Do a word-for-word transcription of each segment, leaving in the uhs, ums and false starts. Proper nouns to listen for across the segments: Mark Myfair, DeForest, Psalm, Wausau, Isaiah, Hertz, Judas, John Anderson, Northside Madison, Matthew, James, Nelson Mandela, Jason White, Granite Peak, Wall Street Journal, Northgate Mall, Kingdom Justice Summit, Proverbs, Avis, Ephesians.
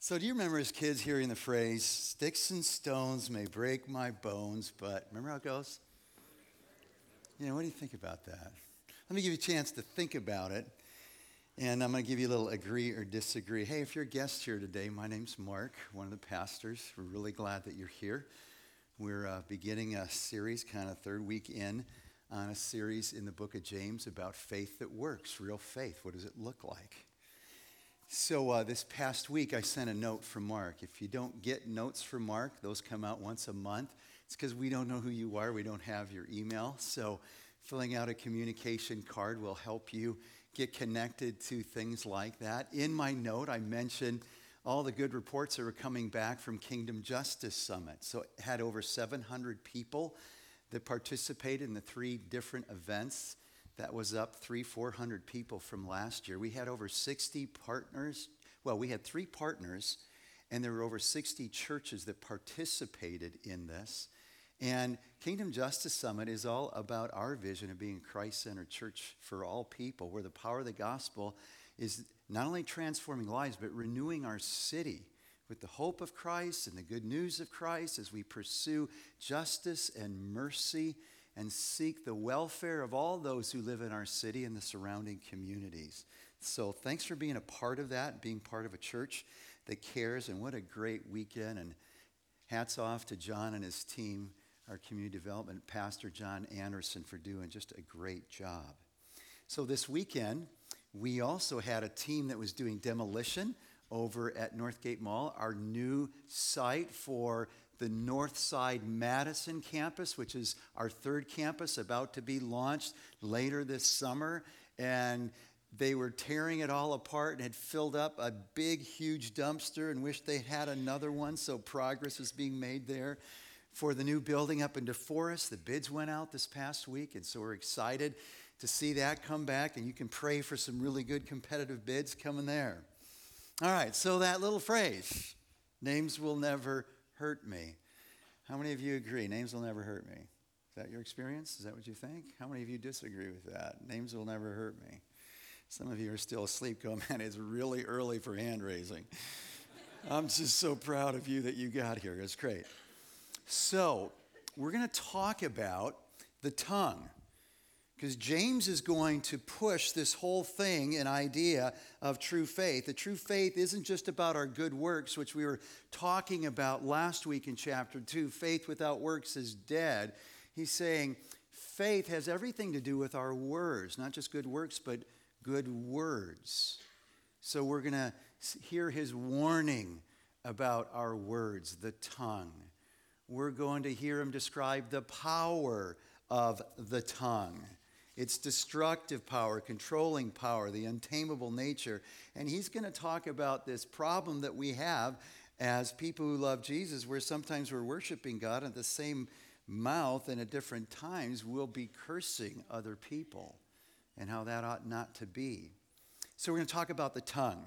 So do you remember as kids hearing the phrase, sticks and stones may break my bones, but remember how it goes? You know, what do you think about that? Let me give you a chance to think about it, and I'm going to give you a little agree or disagree. Hey, if you're a guest here today, my name's Mark, one of the pastors. We're really glad that you're here. We're uh, beginning a series, kind of third week in, on a series in the book of James about faith that works, real faith. What does it look like? So uh, this past week, I sent a note from Mark. If you don't get notes from Mark, those come out once a month. It's because we don't know who you are. We don't have your email. So filling out a communication card will help you get connected to things like that. In my note, I mentioned all the good reports that were coming back from Kingdom Justice Summit. So it had over seven hundred people that participated in the three different events. That was up three, four hundred people from last year. We had over sixty partners. Well, we had three partners, and there were over sixty churches that participated in this. And Kingdom Justice Summit is all about our vision of being a Christ-centered church for all people, where the power of the gospel is not only transforming lives, but renewing our city with the hope of Christ and the good news of Christ as we pursue justice and mercy and seek the welfare of all those who live in our city and the surrounding communities. So thanks for being a part of that, being part of a church that cares, and what a great weekend. And hats off to John and his team, our community development pastor, John Anderson, for doing just a great job. So this weekend, we also had a team that was doing demolition over at Northgate Mall, our new site for the Northside Madison campus, which is our third campus, about to be launched later this summer. And they were tearing it all apart and had filled up a big, huge dumpster and wished they had another one. So progress is being made there for the new building up in DeForest. The bids went out this past week, and so we're excited to see that come back. And you can pray for some really good competitive bids coming there. All right, so that little phrase, names will never hurt me. How many of you agree? Names will never hurt me. Is that your experience? Is that what you think? How many of you disagree with that? Names will never hurt me. Some of you are still asleep going, man, it's really early for hand raising. I'm just so proud of you that you got here. It's great. So we're going to talk about the tongue, because James is going to push this whole thing, an idea of true faith. The true faith isn't just about our good works, which we were talking about last week in chapter two. Faith without works is dead. He's saying faith has everything to do with our words, not just good works, but good words. So we're going to hear his warning about our words, the tongue. We're going to hear him describe the power of the tongue. Its destructive power, controlling power, the untamable nature. And he's going to talk about this problem that we have as people who love Jesus, where sometimes we're worshiping God at the same mouth and at different times we'll be cursing other people, and how that ought not to be. So we're going to talk about the tongue.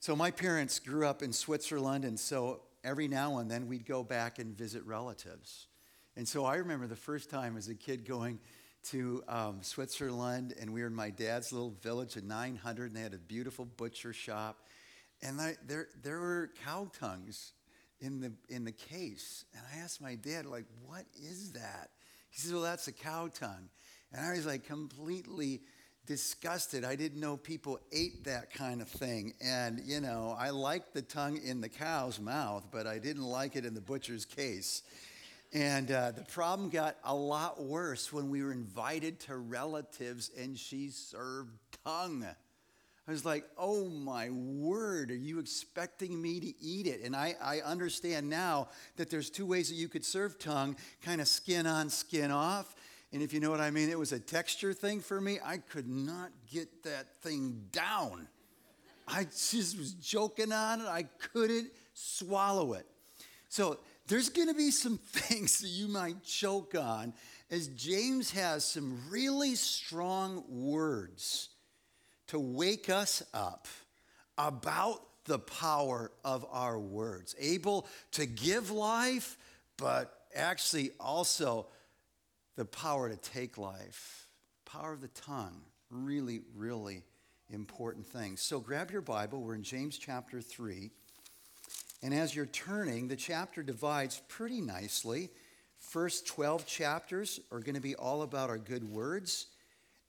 So my parents grew up in Switzerland, and so every now and then we'd go back and visit relatives. And so I remember the first time as a kid going to um, Switzerland, and we were in my dad's little village of nine hundred, and they had a beautiful butcher shop, and I, there there were cow tongues in the in the case, and I asked my dad, like, what is that? He says, well, that's a cow tongue. And I was like completely disgusted. I didn't know people ate that kind of thing. And you know, I liked the tongue in the cow's mouth, but I didn't like it in the butcher's case. And uh, the problem got a lot worse when we were invited to relatives and she served tongue. I was like, oh my word, are you expecting me to eat it? And I, I understand now that there's two ways that you could serve tongue, kind of skin on, skin off. And if you know what I mean, it was a texture thing for me. I could not get that thing down. I just was joking on it. I couldn't swallow it. So there's going to be some things that you might choke on, as James has some really strong words to wake us up about the power of our words, able to give life, but actually also the power to take life. Power of the tongue, really, really important thing. So grab your Bible. We're in James chapter three. And as you're turning, the chapter divides pretty nicely. First twelve chapters are going to be all about our good words.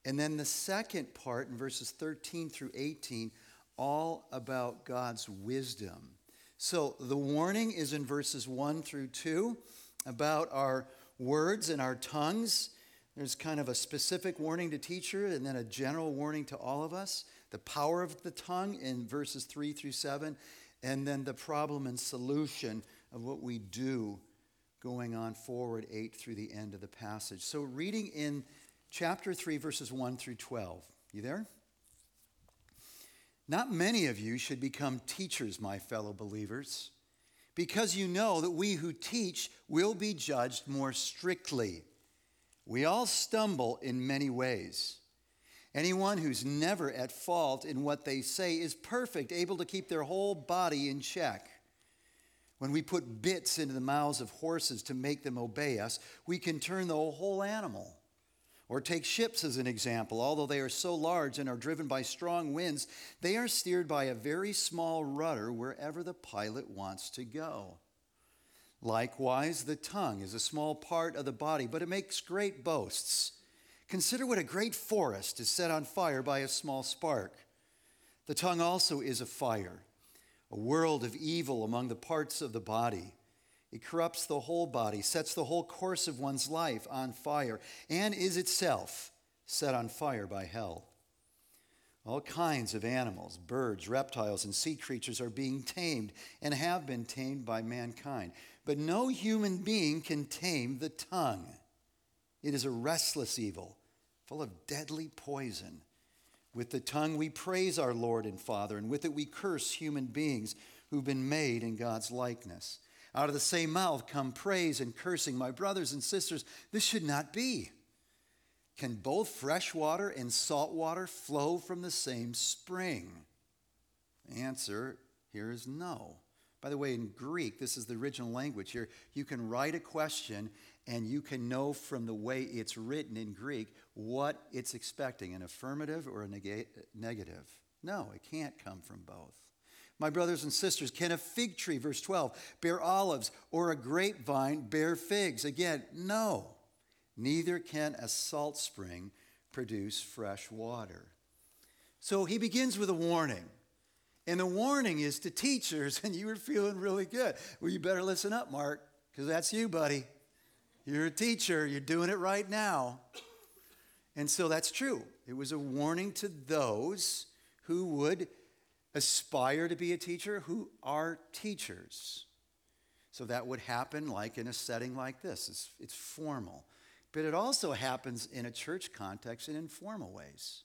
And then the second part in verses thirteen through eighteen, all about God's wisdom. So the warning is in verses one through two about our words and our tongues. There's kind of a specific warning to teacher and then a general warning to all of us. The power of the tongue in verses three through seven. And then the problem and solution of what we do going on forward, eight through the end of the passage. So reading in chapter three, verses one through twelve. You there? Not many of you should become teachers, my fellow believers, because you know that we who teach will be judged more strictly. We all stumble in many ways. Anyone who's never at fault in what they say is perfect, able to keep their whole body in check. When we put bits into the mouths of horses to make them obey us, we can turn the whole animal. Or take ships as an example. Although they are so large and are driven by strong winds, they are steered by a very small rudder wherever the pilot wants to go. Likewise, the tongue is a small part of the body, but it makes great boasts. Consider what a great forest is set on fire by a small spark. The tongue also is a fire, a world of evil among the parts of the body. It corrupts the whole body, sets the whole course of one's life on fire, and is itself set on fire by hell. All kinds of animals, birds, reptiles, and sea creatures are being tamed and have been tamed by mankind. But no human being can tame the tongue. It is a restless evil, full of deadly poison. With the tongue we praise our Lord and Father, and with it we curse human beings who've been made in God's likeness. Out of the same mouth come praise and cursing. My brothers and sisters, this should not be. Can both fresh water and salt water flow from the same spring? The answer here is no. By the way, in Greek, this is the original language here. You can write a question and you can know from the way it's written in Greek what it's expecting, an affirmative or a nega- negative. No, it can't come from both. My brothers and sisters, can a fig tree, verse twelve, bear olives or a grapevine bear figs? Again, no. Neither can a salt spring produce fresh water. So he begins with a warning. And the warning is to teachers, and you were feeling really good. Well, you better listen up, Mark, because that's you, buddy. You're a teacher. You're doing it right now. And so that's true. It was a warning to those who would aspire to be a teacher, who are teachers. So that would happen like in a setting like this. It's, it's formal. But it also happens in a church context in informal ways.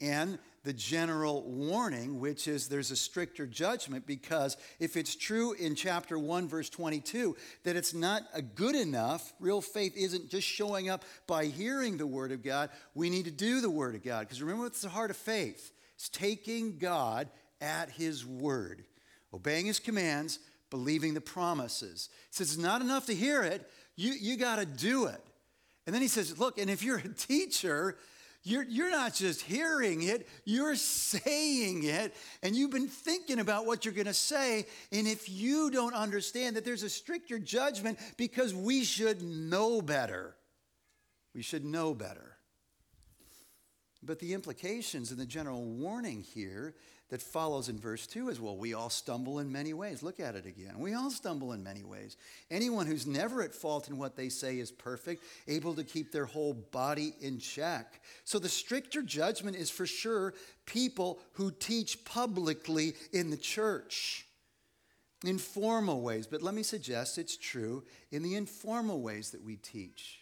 And the general warning, which is there's a stricter judgment, because if it's true in chapter one, verse twenty-two, that it's not a good enough, real faith isn't just showing up by hearing the word of God, we need to do the word of God. Because remember, it's the heart of faith. It's taking God at his word, obeying his commands, believing the promises. He says it's not enough to hear it, you, you got to do it. And then he says, look, and if you're a teacher, you're, you're not just hearing it, you're saying it, and you've been thinking about what you're going to say, and if you don't understand that there's a stricter judgment, because we should know better. We should know better. But the implications and the general warning here that follows in verse two is, well, we all stumble in many ways. Look at it again. We all stumble in many ways. Anyone who's never at fault in what they say is perfect, able to keep their whole body in check. So the stricter judgment is for sure people who teach publicly in the church, in formal ways. But let me suggest it's true in the informal ways that we teach.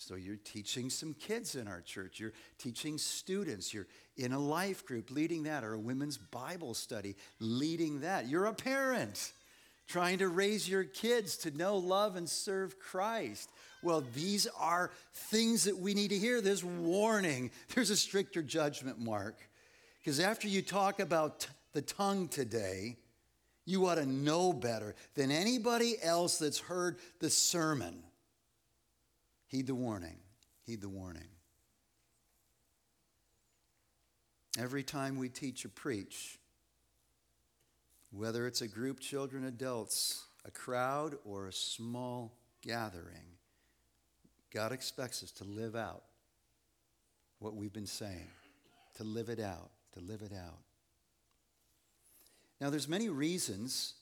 So you're teaching some kids in our church. You're teaching students. You're in a life group leading that, or a women's Bible study leading that. You're a parent trying to raise your kids to know, love, and serve Christ. Well, these are things that we need to hear. There's warning. There's a stricter judgment, Mark. Because after you talk about t- the tongue today, you ought to know better than anybody else that's heard the sermon. Heed the warning. Heed the warning. Every time we teach or preach, Whether it's a group, children, adults, a crowd, or a small gathering, God expects us to live out what we've been saying, to live it out, to live it out. Now, there's many reasons,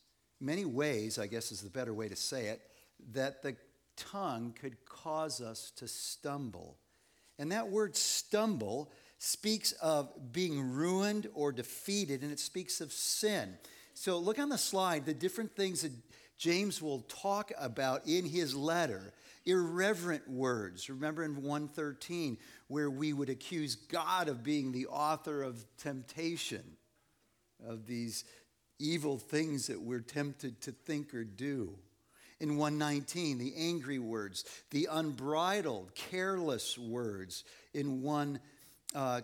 many ways, I guess is the better way to say it, that the tongue could cause us to stumble. And that word stumble speaks of being ruined or defeated, and it speaks of sin. So look on the slide, the different things that James will talk about in his letter. Irreverent words. Remember in one thirteen, where we would accuse God of being the author of temptation, of these evil things that we're tempted to think or do. In one nineteen, the angry words, the unbridled, careless words. In one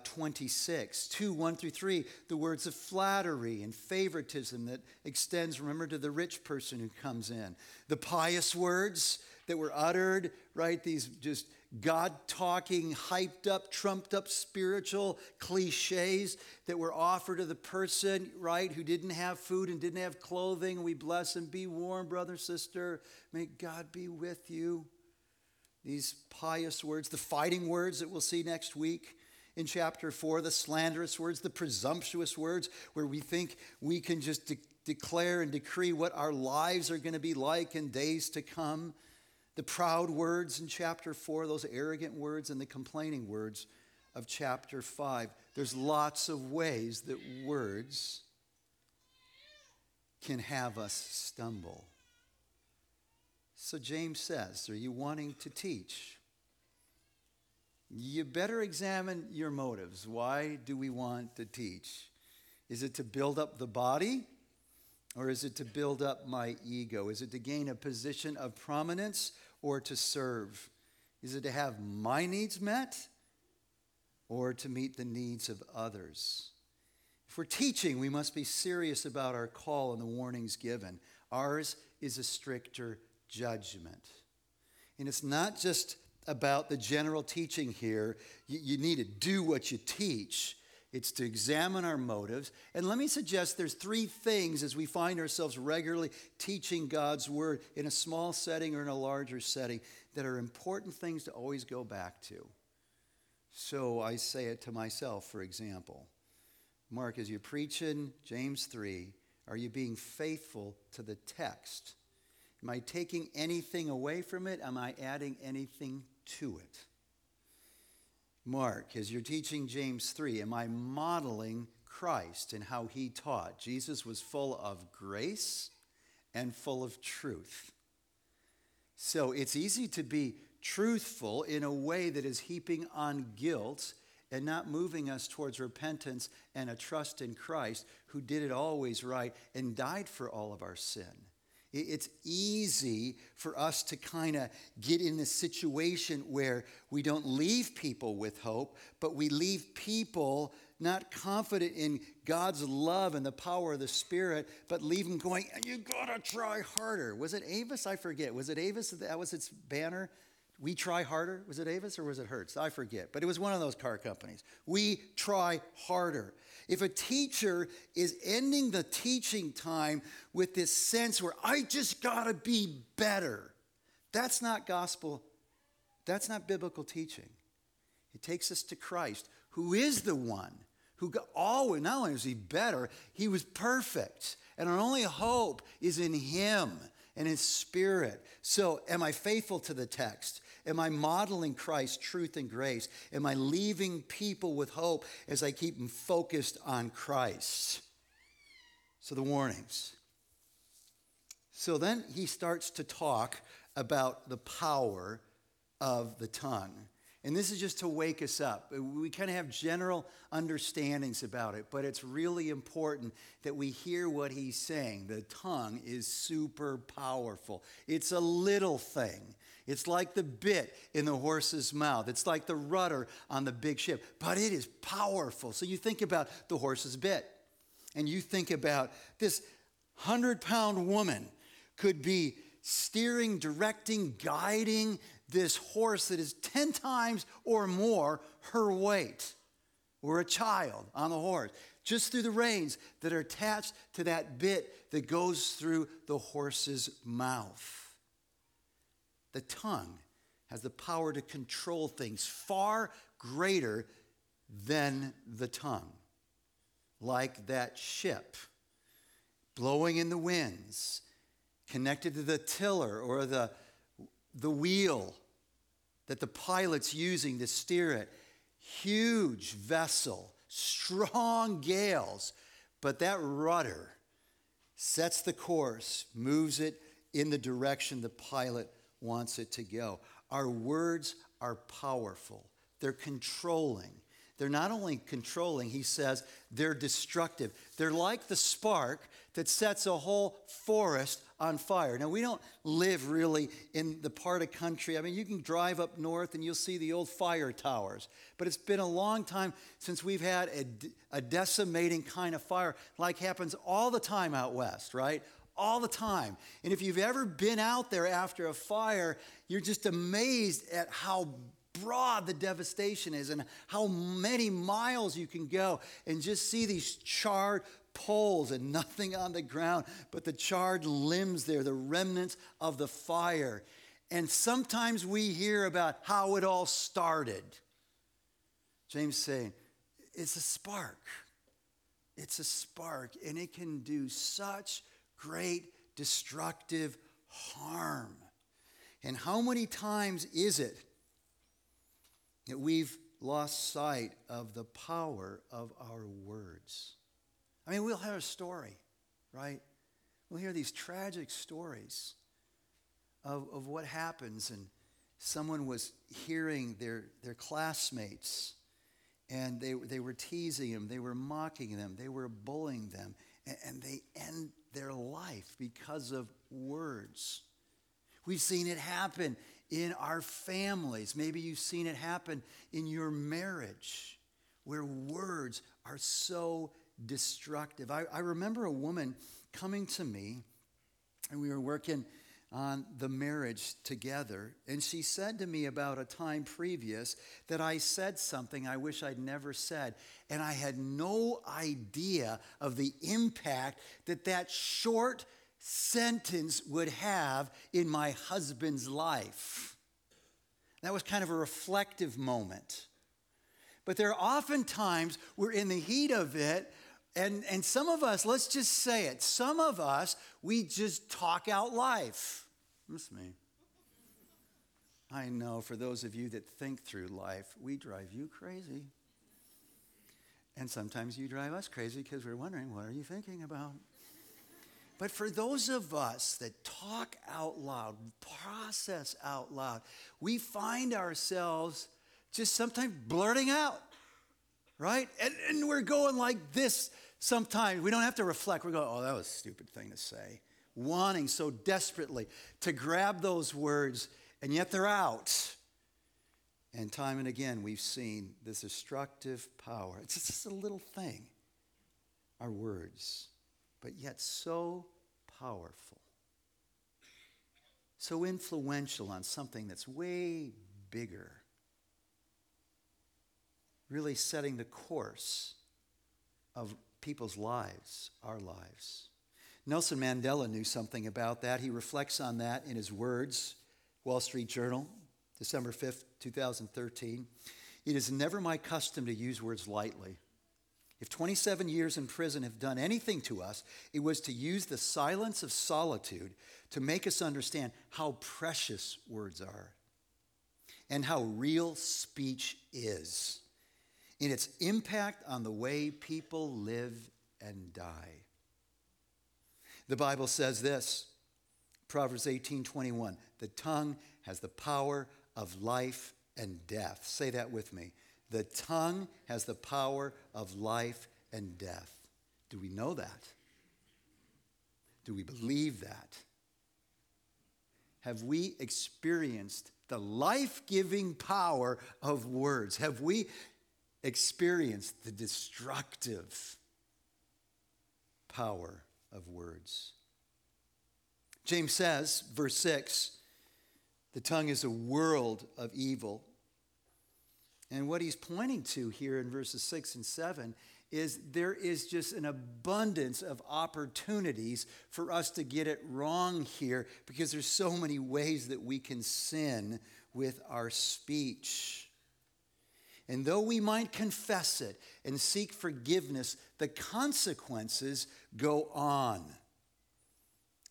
twenty-six, two, one through three, the words of flattery and favoritism that extends, remember, to the rich person who comes in. The pious words that were uttered, right? These just God-talking, hyped-up, trumped-up spiritual cliches that were offered to the person, right, who didn't have food and didn't have clothing. We bless and be warm, brother, sister. May God be with you. These pious words, the fighting words that we'll see next week in chapter four, the slanderous words, the presumptuous words, where we think we can just de- declare and decree what our lives are going to be like in days to come. The proud words in chapter four, those arrogant words, and the complaining words of chapter five. There's lots of ways that words can have us stumble. So James says, are you wanting to teach? You better examine your motives. Why do we want to teach? Is it to build up the body? Or is it to build up my ego? Is it to gain a position of prominence or to serve? Is it to have my needs met or to meet the needs of others? If we're teaching, we must be serious about our call and the warnings given. Ours is a stricter judgment. And it's not just about the general teaching here. You, you need to do what you teach. It's to examine our motives. And let me suggest there's three things as we find ourselves regularly teaching God's word in a small setting or in a larger setting that are important things to always go back to. So I say it to myself, for example. Mark, as you're preaching James three, are you being faithful to the text? Am I taking anything away from it? Am I adding anything to it? Mark, as you're teaching James three, am I modeling Christ and how he taught? Jesus was full of grace and full of truth. So it's easy to be truthful in a way that is heaping on guilt and not moving us towards repentance and a trust in Christ, who did it always right and died for all of our sin. It's easy for us to kind of get in this situation where we don't leave people with hope, but we leave people not confident in God's love and the power of the Spirit, but leave them going, you gotta try harder. Was it Avis? I forget. Was it Avis? That was its banner. We try harder. Was it Avis or was it Hertz? I forget. But it was one of those car companies. We try harder. If a teacher is ending the teaching time with this sense where I just got to be better, that's not gospel. That's not biblical teaching. It takes us to Christ, who is the one who got always, not only was he better, he was perfect. And our only hope is in him and his Spirit. So am I faithful to the text? Am I modeling Christ's truth and grace? Am I leaving people with hope as I keep them focused on Christ? So the warnings. So then he starts to talk about the power of the tongue. And this is just to wake us up. We kind of have general understandings about it, but it's really important that we hear what he's saying. The tongue is super powerful. It's a little thing. It's like the bit in the horse's mouth. It's like the rudder on the big ship, but it is powerful. So you think about the horse's bit, and you think about this hundred-pound woman could be steering, directing, guiding this horse that is ten times or more her weight, or a child on the horse. just through the reins that are attached to that bit that goes through the horse's mouth. The tongue has the power to control things far greater than the tongue. Like that ship blowing in the winds, connected to the tiller or the, the wheel that the pilot's using to steer it. Huge vessel, strong gales, but that rudder sets the course, moves it in the direction the pilot wants it to go. Our words are powerful. They're controlling. They're not only controlling, he says, they're destructive. They're like the spark that sets a whole forest on fire. Now, we don't live really in the part of country. I mean, you can drive up north and you'll see the old fire towers. But it's been a long time since we've had a, a decimating kind of fire, like happens all the time out west, right? All the time. And if you've ever been out there after a fire, you're just amazed at how broad the devastation is and how many miles you can go and just see these charred poles and nothing on the ground but the charred limbs there, the remnants of the fire. And sometimes we hear about how it all started. James saying, it's a spark. It's a spark, and it can do such great destructive harm. And how many times is it that we've lost sight of the power of our words? I mean, we'll hear a story, right? We'll hear these tragic stories of, of what happens. And someone was hearing their, their classmates, and they, they were teasing them. They were mocking them. They were bullying them. And, and they end their life because of words. We've seen it happen in our families. Maybe you've seen it happen in your marriage, where words are so destructive. I, I remember a woman coming to me, and we were working on the marriage together, and she said to me about a time previous that I said something I wish I'd never said, and I had no idea of the impact that that short sentence would have in my husband's life. That was kind of a reflective moment. But there are often times we're in the heat of it, and, and some of us, let's just say it, some of us, we just talk out life. That's me. I know, for those of you that think through life, we drive you crazy. And sometimes you drive us crazy because we're wondering, what are you thinking about? But for those of us that talk out loud, process out loud, we find ourselves just sometimes blurting out, right? And, and we're going like this sometimes. We don't have to reflect. We're going, oh, that was a stupid thing to say. Wanting so desperately to grab those words, and yet they're out. And time and again, we've seen this destructive power. It's just a little thing, our words, but yet so powerful, so influential on something that's way bigger, really setting the course of people's lives, our lives. Nelson Mandela knew something about that. He reflects on that in his words, Wall Street Journal, December fifth, twenty thirteen. It is never my custom to use words lightly. If twenty-seven years in prison have done anything to us, it was to use the silence of solitude to make us understand how precious words are and how real speech is in its impact on the way people live and die. The Bible says this, Proverbs eighteen twenty-one, the tongue has the power of life and death. Say that with me. The tongue has the power of life and death. Do we know that? Do we believe that? Have we experienced the life-giving power of words? Have we experienced the destructive power of words? James says, verse six, the tongue is a world of evil. And what he's pointing to here in verses six and seven is there is just an abundance of opportunities for us to get it wrong here, because there's so many ways that we can sin with our speech. And though we might confess it and seek forgiveness, the consequences go on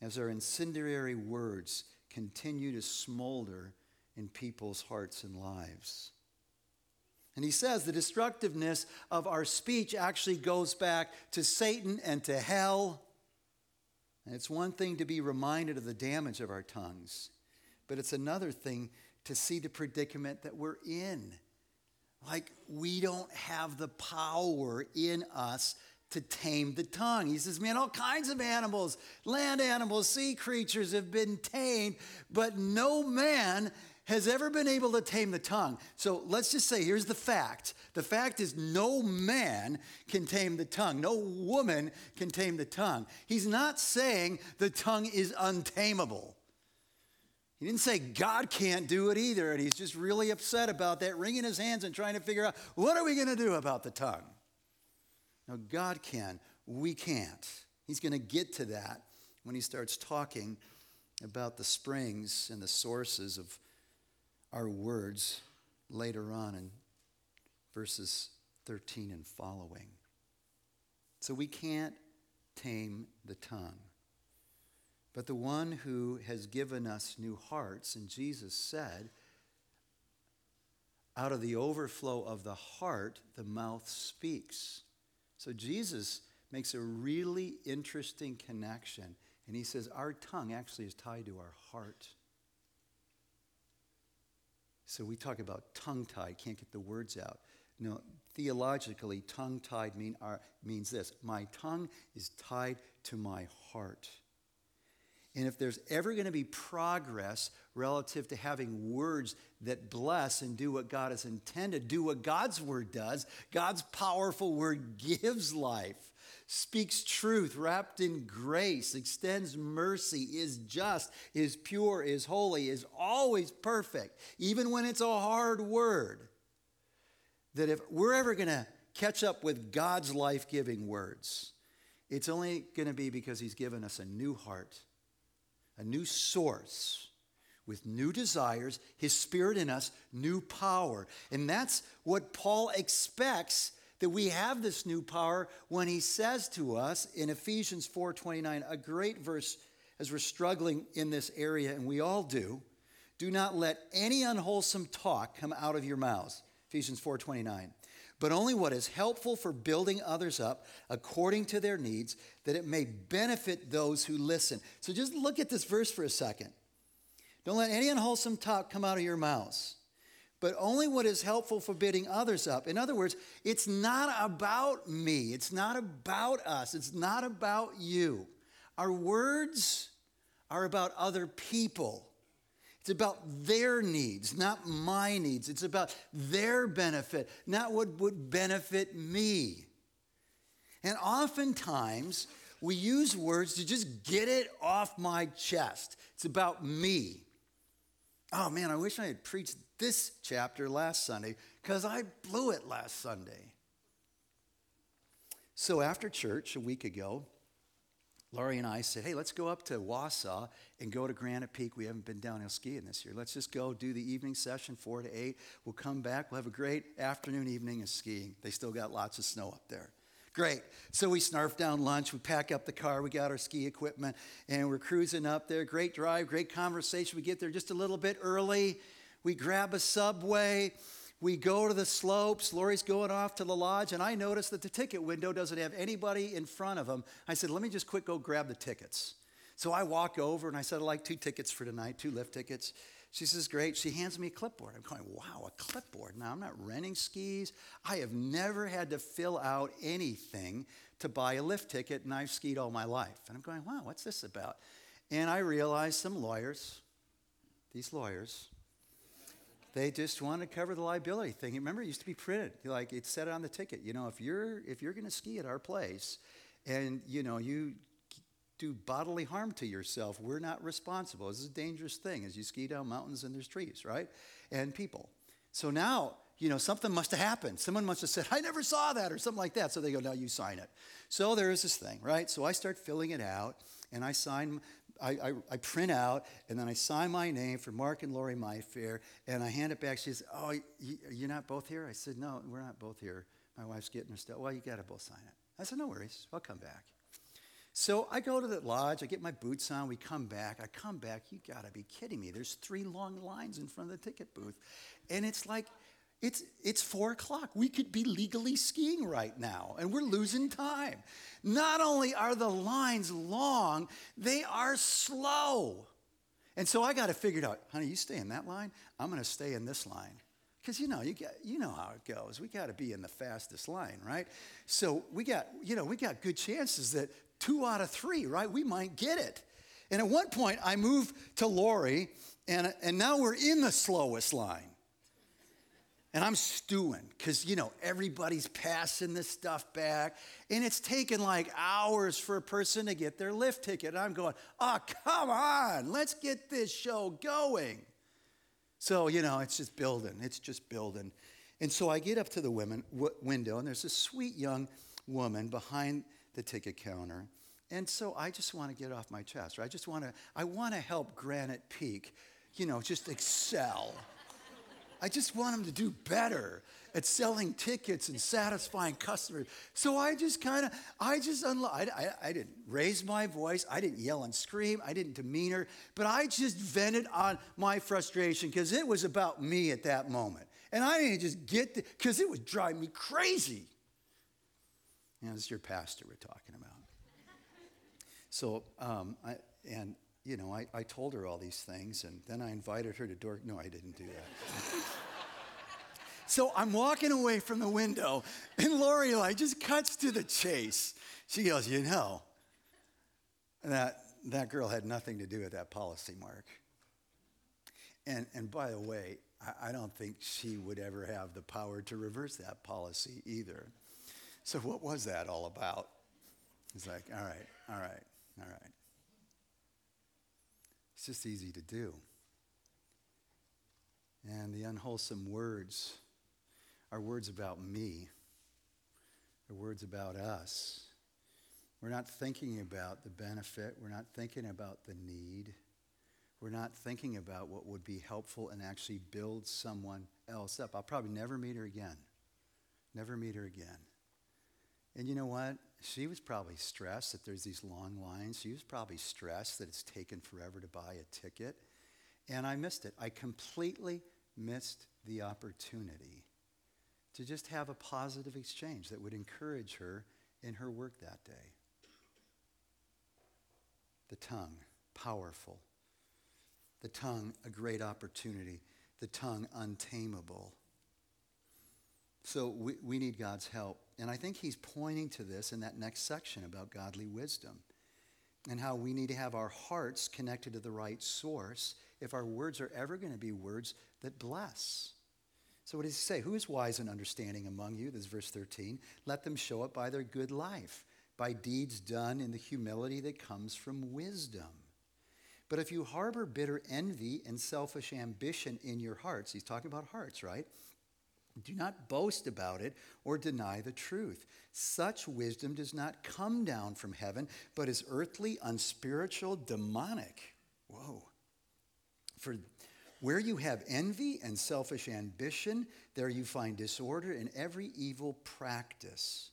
as our incendiary words continue to smolder in people's hearts and lives. And he says the destructiveness of our speech actually goes back to Satan and to hell. And it's one thing to be reminded of the damage of our tongues, but it's another thing to see the predicament that we're in. Like, we don't have the power in us to tame the tongue. He says, man, all kinds of animals, land animals, sea creatures have been tamed, but no man has ever been able to tame the tongue. So let's just say, here's the fact. The fact is no man can tame the tongue. No woman can tame the tongue. He's not saying the tongue is untamable. He didn't say God can't do it either, and he's just really upset about that, wringing his hands and trying to figure out, what are we going to do about the tongue? No, God can. We can't. He's going to get to that when he starts talking about the springs and the sources of our words later on in verses thirteen and following. So we can't tame the tongue. But the one who has given us new hearts, and Jesus said, out of the overflow of the heart, the mouth speaks. So Jesus makes a really interesting connection, and he says our tongue actually is tied to our heart. So we talk about tongue-tied, can't get the words out. No, theologically, tongue-tied mean, uh, means this: my tongue is tied to my heart. And if there's ever going to be progress relative to having words that bless and do what God has intended, do what God's word does, God's powerful word gives life, speaks truth wrapped in grace, extends mercy, is just, is pure, is holy, is always perfect, even when it's a hard word, that if we're ever going to catch up with God's life-giving words, it's only going to be because he's given us a new heart, a new source with new desires, his spirit in us, new power. And that's what Paul expects, that we have this new power when he says to us in Ephesians four twenty-nine, a great verse as we're struggling in this area, and we all do, do not let any unwholesome talk come out of your mouths, Ephesians four twenty-nine, but only what is helpful for building others up according to their needs, that it may benefit those who listen. So just look at this verse for a second. Don't let any unwholesome talk come out of your mouths, but only what is helpful for building others up. In other words, it's not about me. It's not about us. It's not about you. Our words are about other people. It's about their needs, not my needs. It's about their benefit, not what would benefit me. And oftentimes, we use words to just get it off my chest. It's about me. Oh, man, I wish I had preached this chapter last Sunday because I blew it last Sunday. So after church a week ago, Laurie and I said, hey, let's go up to Wausau and go to Granite Peak. We haven't been downhill skiing this year. Let's just go do the evening session, four to eight. We'll come back. We'll have a great afternoon, evening of skiing. They still got lots of snow up there. Great. So we snarf down lunch. We pack up the car. We got our ski equipment, and we're cruising up there. Great drive, great conversation. We get there just a little bit early. We grab a Subway. We go to the slopes. Lori's going off to the lodge, and I notice that the ticket window doesn't have anybody in front of them. I said, let me just quick go grab the tickets. So I walk over, and I said, I'd like two tickets for tonight, two lift tickets. She says, great. She hands me a clipboard. I'm going, wow, a clipboard. Now, I'm not renting skis. I have never had to fill out anything to buy a lift ticket, and I've skied all my life. And I'm going, wow, what's this about? And I realized some lawyers, these lawyers, they just want to cover the liability thing. Remember, it used to be printed. Like, it said on the ticket, you know, if you're if you're going to ski at our place and, you know, you do bodily harm to yourself, we're not responsible. This is a dangerous thing as you ski down mountains and there's trees, right? And people. So now you know, something must have happened. Someone must have said, I never saw that or something like that. So they go, no, you sign it. So there is this thing, right? So I start filling it out, and I sign, I, I, I print out, and then I sign my name for Mark and Lori Myfair, and I hand it back. She says, oh, you, you're not both here? I said, no, we're not both here. My wife's getting her stuff. Well, you got to both sign it. I said, no worries. I'll come back. So I go to the lodge. I get my boots on. We come back. I come back. You got to be kidding me. There's three long lines in front of the ticket booth. And it's like, it's it's four o'clock. We could be legally skiing right now, and we're losing time. Not only are the lines long, they are slow. And so I got to figure it out. Honey, you stay in that line. I'm going to stay in this line. Because, you know, you got, you know how it goes. We got to be in the fastest line, right? So we got, you know, we got good chances that two out of three, right? We might get it. And at one point, I moved to Lori, and, and now we're in the slowest line. And I'm stewing because, you know, everybody's passing this stuff back. And it's taken like hours for a person to get their lift ticket. And I'm going, oh, come on. Let's get this show going. So, you know, it's just building. It's just building. And so I get up to the women w- window, and there's this sweet young woman behind the ticket counter. And so I just want to get off my chest. Right? I just want to, I want to help Granite Peak, you know, just excel. I just want them to do better at selling tickets and satisfying customers. So I just kind of, I just, unlo- I, I, I didn't raise my voice. I didn't yell and scream. I didn't demean her. But I just vented on my frustration because it was about me at that moment. And I didn't just get, because it was driving me crazy. You know, this is your pastor we're talking about. So, um, I, and... You know, I, I told her all these things, and then I invited her to Dork. No, I didn't do that. So I'm walking away from the window, and Lori like just cuts to the chase. She goes, you know, that that girl had nothing to do with that policy, Mark. And and by the way, I, I don't think she would ever have the power to reverse that policy either. So what was that all about? It's like, all right, all right, all right. It's just easy to do. And the unwholesome words are words about me. They're words about us. We're not thinking about the benefit. We're not thinking about the need. We're not thinking about what would be helpful and actually build someone else up. I'll probably never meet her again. Never meet her again. And you know what? She was probably stressed that there's these long lines. She was probably stressed that it's taken forever to buy a ticket. And I missed it. I completely missed the opportunity to just have a positive exchange that would encourage her in her work that day. The tongue, powerful. The tongue, a great opportunity. The tongue, untamable. So we, we need God's help. And I think he's pointing to this in that next section about godly wisdom and how we need to have our hearts connected to the right source if our words are ever going to be words that bless. So what does he say? Who is wise and understanding among you? This is verse thirteen. Let them show it by their good life, by deeds done in the humility that comes from wisdom. But if you harbor bitter envy and selfish ambition in your hearts, he's talking about hearts, right? Do not boast about it or deny the truth. Such wisdom does not come down from heaven, but is earthly, unspiritual, demonic. Whoa. For where you have envy and selfish ambition, there you find disorder and every evil practice.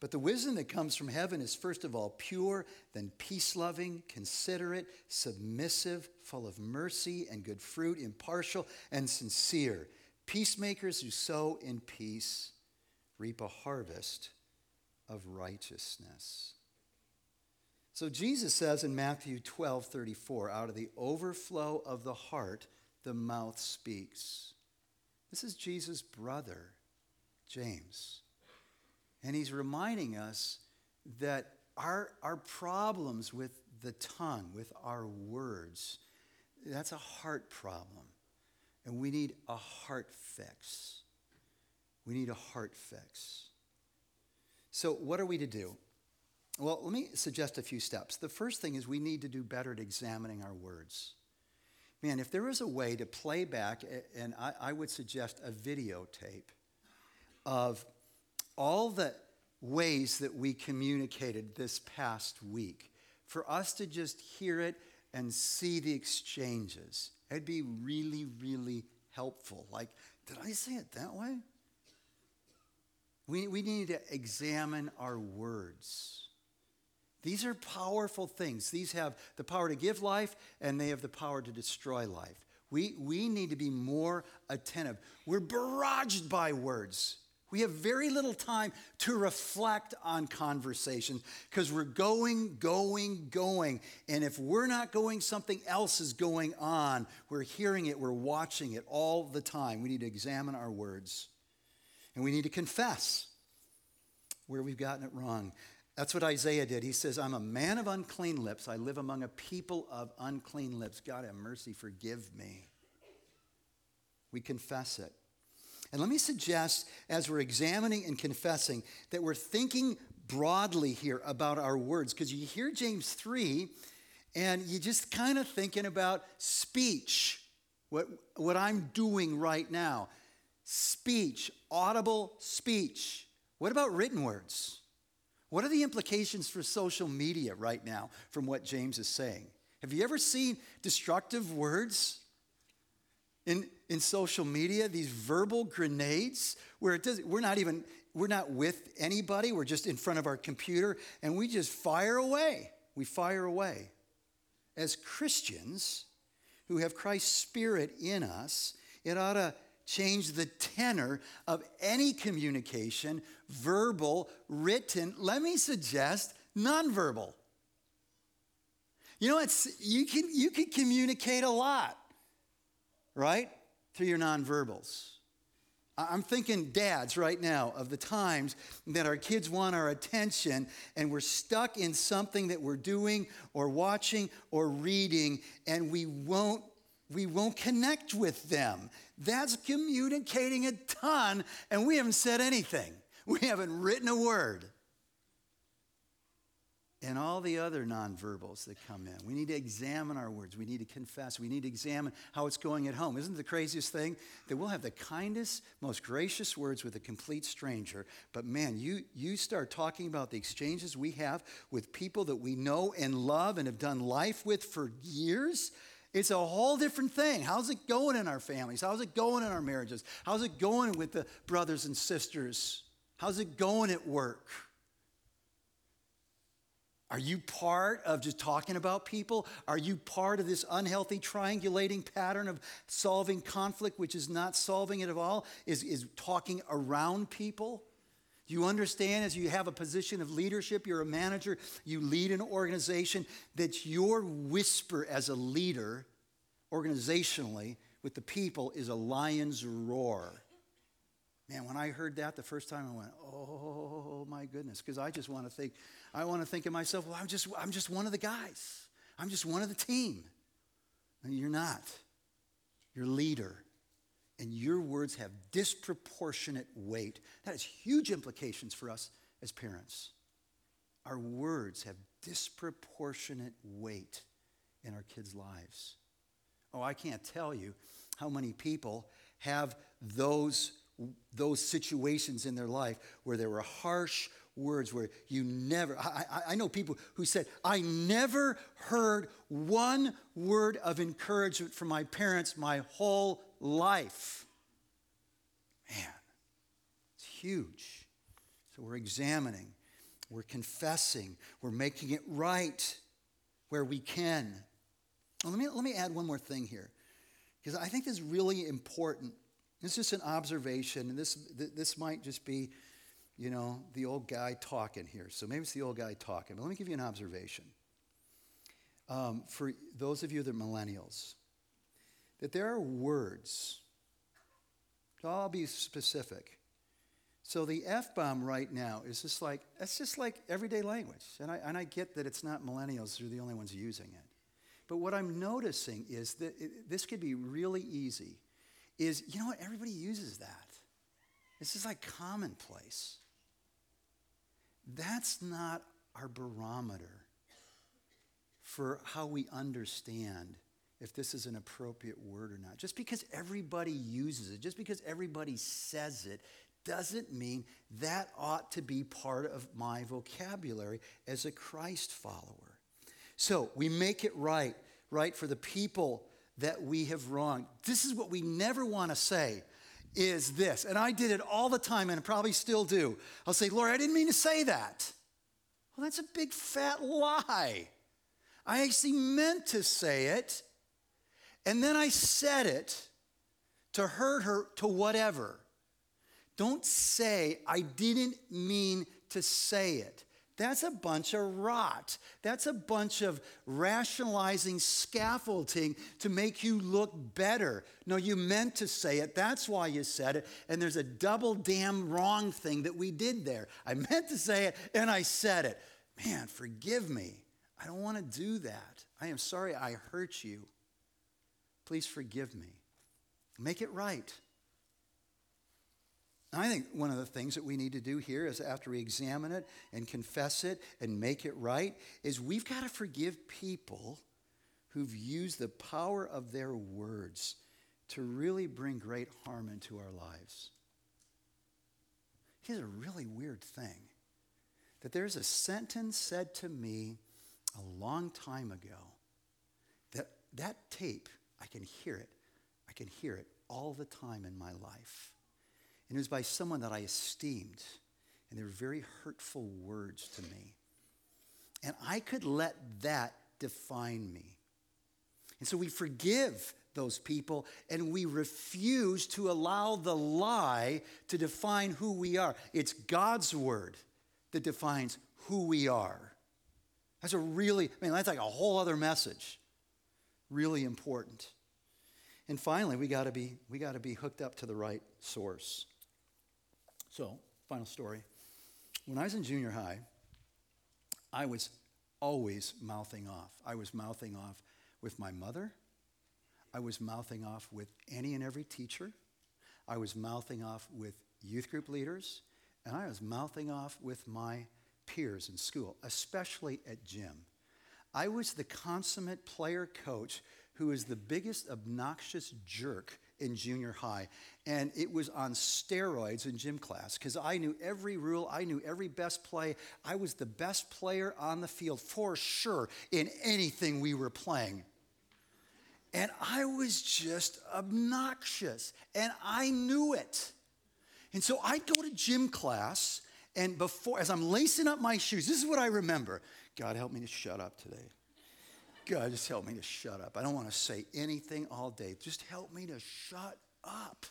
But the wisdom that comes from heaven is first of all pure, then peace-loving, considerate, submissive, full of mercy and good fruit, impartial and sincere. Peacemakers who sow in peace reap a harvest of righteousness. So Jesus says in Matthew twelve thirty-four, out of the overflow of the heart, the mouth speaks. This is Jesus' brother, James. And he's reminding us that our, our problems with the tongue, with our words, that's a heart problem. And we need a heart fix. We need a heart fix. So what are we to do? Well, let me suggest a few steps. The first thing is we need to do better at examining our words. man, if there is a way to play back, and I, I would suggest a videotape of all the ways that we communicated this past week, for us to just hear it and see the exchanges, it'd be really, really helpful. Like, did I say it that way? We, we need to examine our words. These are powerful things. These have the power to give life, and they have the power to destroy life. We, we need to be more attentive. We're barraged by words. We have very little time to reflect on conversations because we're going, going, going. And if we're not going, something else is going on. We're hearing it. We're watching it all the time. We need to examine our words. And we need to confess where we've gotten it wrong. That's what Isaiah did. He says, I'm a man of unclean lips. I live among a people of unclean lips. God have mercy, forgive me. We confess it. And let me suggest, as we're examining and confessing, that we're thinking broadly here about our words. Because you hear James three, and you're just kind of thinking about speech, what, what I'm doing right now. Speech, audible speech. What about written words? What are the implications for social media right now from what James is saying? Have you ever seen destructive words in in social media, these verbal grenades where it does, we're not even, we're not with anybody. We're just in front of our computer and we just fire away. We fire away. As Christians who have Christ's Spirit in us, it ought to change the tenor of any communication, verbal, written, let me suggest, nonverbal. You know, it's, you can, you can communicate a lot, right? Through your nonverbals. I'm thinking dads right now of the times that our kids want our attention and we're stuck in something that we're doing or watching or reading and we won't we won't connect with them. That's communicating a ton and we haven't said anything. We haven't written a word. And all the other nonverbals that come in. We need to examine our words. We need to confess. We need to examine how it's going at home. Isn't it the craziest thing that we'll have the kindest, most gracious words with a complete stranger? But man, you, you start talking about the exchanges we have with people that we know and love and have done life with for years. It's a whole different thing. How's it going in our families? How's it going in our marriages? How's it going with the brothers and sisters? How's it going at work? Are you part of just talking about people? Are you part of this unhealthy triangulating pattern of solving conflict, which is not solving it at all, is, is talking around people? Do you understand as you have a position of leadership, you're a manager, you lead an organization, that your whisper as a leader organizationally with the people is a lion's roar? Man, when I heard that the first time, I went, oh, my goodness, because I just want to think, I want to think of myself, well, I'm just, I'm just one of the guys. I'm just one of the team. And you're not. You're leader. And your words have disproportionate weight. That has huge implications for us as parents. Our words have disproportionate weight in our kids' lives. Oh, I can't tell you how many people have those those situations in their life where there were harsh words where you never, I, I, I know people who said, I never heard one word of encouragement from my parents my whole life. Man, it's huge. So we're examining, we're confessing, we're making it right where we can. Well, let me, let me add one more thing here because I think this is really important. It's just an observation, and this this might just be, you know, the old guy talking here. So maybe it's the old guy talking. But let me give you an observation. Um, for those of you that are millennials, that there are words, so I'll be specific. So the F-bomb right now is just like, that's just like everyday language. And I, and I get that it's not millennials who are the only ones using it. But what I'm noticing is that it, this could be really easy. Is, you know what, everybody uses that. This is like commonplace. That's not our barometer for how we understand if this is an appropriate word or not. Just because everybody uses it, just because everybody says it, doesn't mean that ought to be part of my vocabulary as a Christ follower. So we make it right, right, for the people that we have wronged. This is what we never want to say is this. And I did it all the time and I probably still do. I'll say, Lord, I didn't mean to say that. Well, that's a big fat lie. I actually meant to say it. And then I said it to hurt her, to whatever. Don't say, I didn't mean to say it. That's a bunch of rot. That's a bunch of rationalizing, scaffolding to make you look better. No, you meant to say it. That's why you said it. And there's a double damn wrong thing that we did there. I meant to say it, and I said it. Man, forgive me. I don't want to do that. I am sorry I hurt you. Please forgive me. Make it right. I think one of the things that we need to do here is after we examine it and confess it and make it right is we've got to forgive people who've used the power of their words to really bring great harm into our lives. Here's a really weird thing, that there's a sentence said to me a long time ago that that tape, I can hear it. I can hear it all the time in my life. And it was by someone that I esteemed. And they were very hurtful words to me. And I could let that define me. And so we forgive those people and we refuse to allow the lie to define who we are. It's God's word that defines who we are. That's a really, I mean, that's like a whole other message. Really important. And finally, we got to be we got to be hooked up to the right source. So, final story. When I was in junior high, I was always mouthing off. I was mouthing off with my mother. I was mouthing off with any and every teacher. I was mouthing off with youth group leaders, and I was mouthing off with my peers in school, especially at gym. I was the consummate player coach who is the biggest obnoxious jerk in junior high. And it was on steroids in gym class because I knew every rule. I knew every best play. I was the best player on the field for sure in anything we were playing. And I was just obnoxious. And I knew it. And so I'd go to gym class. And before, as I'm lacing up my shoes, this is what I remember. God, help me to shut up today. God, just help me to shut up. I don't want to say anything all day. Just help me to shut up.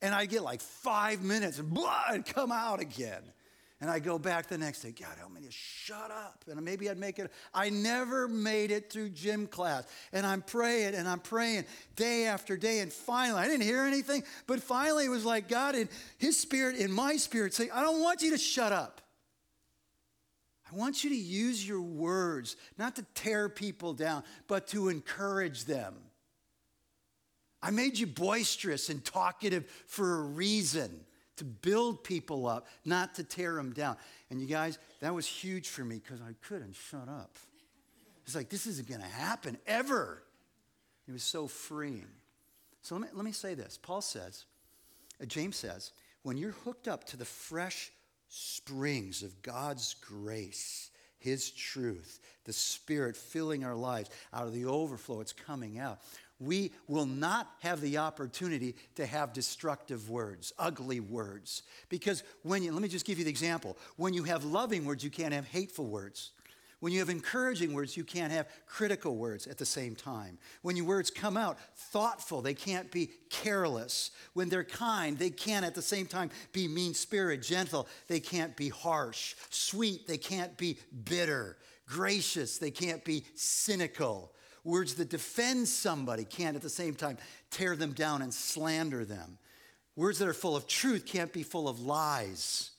And I get like five minutes and blah, and come out again. And I go back the next day, God, help me to shut up. And maybe I'd make it. I never made it through gym class. And I'm praying and I'm praying day after day. And finally, I didn't hear anything. But finally, it was like God in his spirit, in my spirit, saying, I don't want you to shut up. I want you to use your words, not to tear people down, but to encourage them. I made you boisterous and talkative for a reason, to build people up, not to tear them down. And you guys, that was huge for me because I couldn't shut up. It's like, this isn't going to happen ever. It was so freeing. So let me, let me say this. Paul says, uh, James says, when you're hooked up to the fresh springs of God's grace, his truth, the Spirit filling our lives out of the overflow, it's coming out. We will not have the opportunity to have destructive words, ugly words. Because when you, let me just give you the example. When you have loving words, you can't have hateful words. When you have encouraging words, you can't have critical words at the same time. When your words come out thoughtful, they can't be careless. When they're kind, they can't at the same time be mean-spirited, gentle. They can't be harsh. Sweet, they can't be bitter. Gracious, they can't be cynical. Words that defend somebody can't at the same time tear them down and slander them. Words that are full of truth can't be full of lies.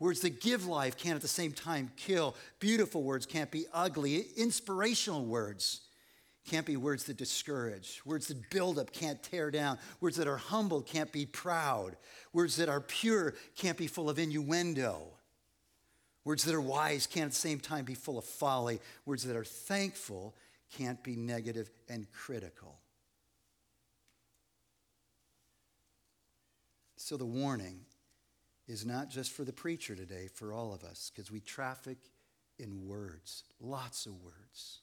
Words that give life can't at the same time kill. Beautiful words can't be ugly. Inspirational words can't be words that discourage. Words that build up can't tear down. Words that are humble can't be proud. Words that are pure can't be full of innuendo. Words that are wise can't at the same time be full of folly. Words that are thankful can't be negative and critical. So the warning is not just for the preacher today, for all of us, because we traffic in words, lots of words,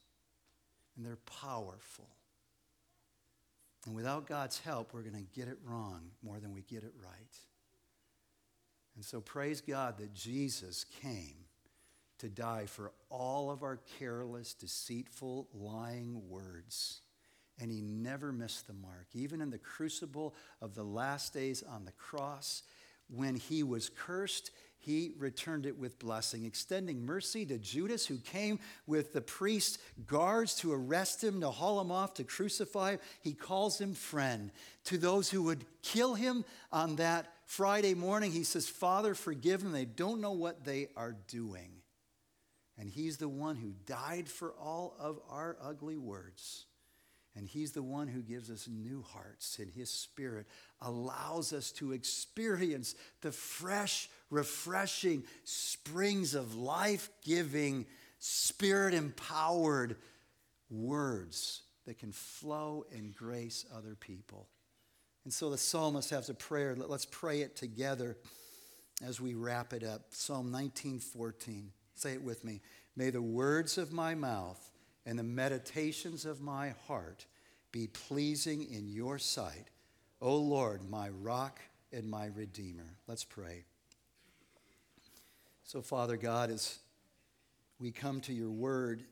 and they're powerful. And without God's help, we're going to get it wrong more than we get it right. And so praise God that Jesus came to die for all of our careless, deceitful, lying words. And he never missed the mark. Even in the crucible of the last days on the cross, when he was cursed, he returned it with blessing, extending mercy to Judas, who came with the priest's guards to arrest him, to haul him off, to crucify him. He calls him friend. To those who would kill him on that Friday morning, he says, Father, forgive them. They don't know what they are doing. And he's the one who died for all of our ugly words. And he's the one who gives us new hearts, and his Spirit allows us to experience the fresh, refreshing springs of life-giving, Spirit-empowered words that can flow and grace other people. And so the psalmist has a prayer. Let's pray it together as we wrap it up. Psalm nineteen fourteen. Say it with me. May the words of my mouth and the meditations of my heart be pleasing in your sight, O Lord, my rock and my redeemer. Let's pray. So, Father God, as we come to your word,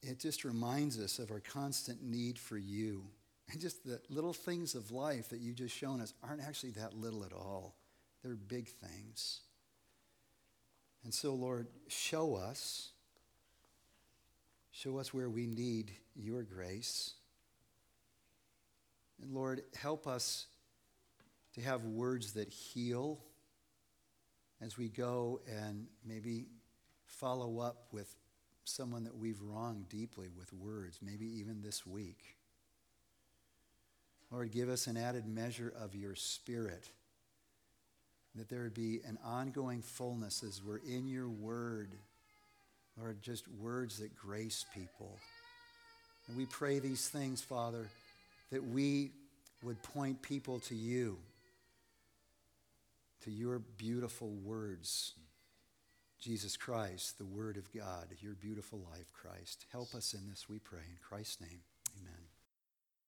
it just reminds us of our constant need for you. And just the little things of life that you've just shown us aren't actually that little at all. They're big things. And so, Lord, show us. Show us where we need your grace. And Lord, help us to have words that heal as we go and maybe follow up with someone that we've wronged deeply with words, maybe even this week. Lord, give us an added measure of your Spirit, that there would be an ongoing fullness as we're in your word, or just words that grace people. And we pray these things, Father, that we would point people to you, to your beautiful words, Jesus Christ, the Word of God, your beautiful life, Christ. Help us in this, we pray, in Christ's name, amen.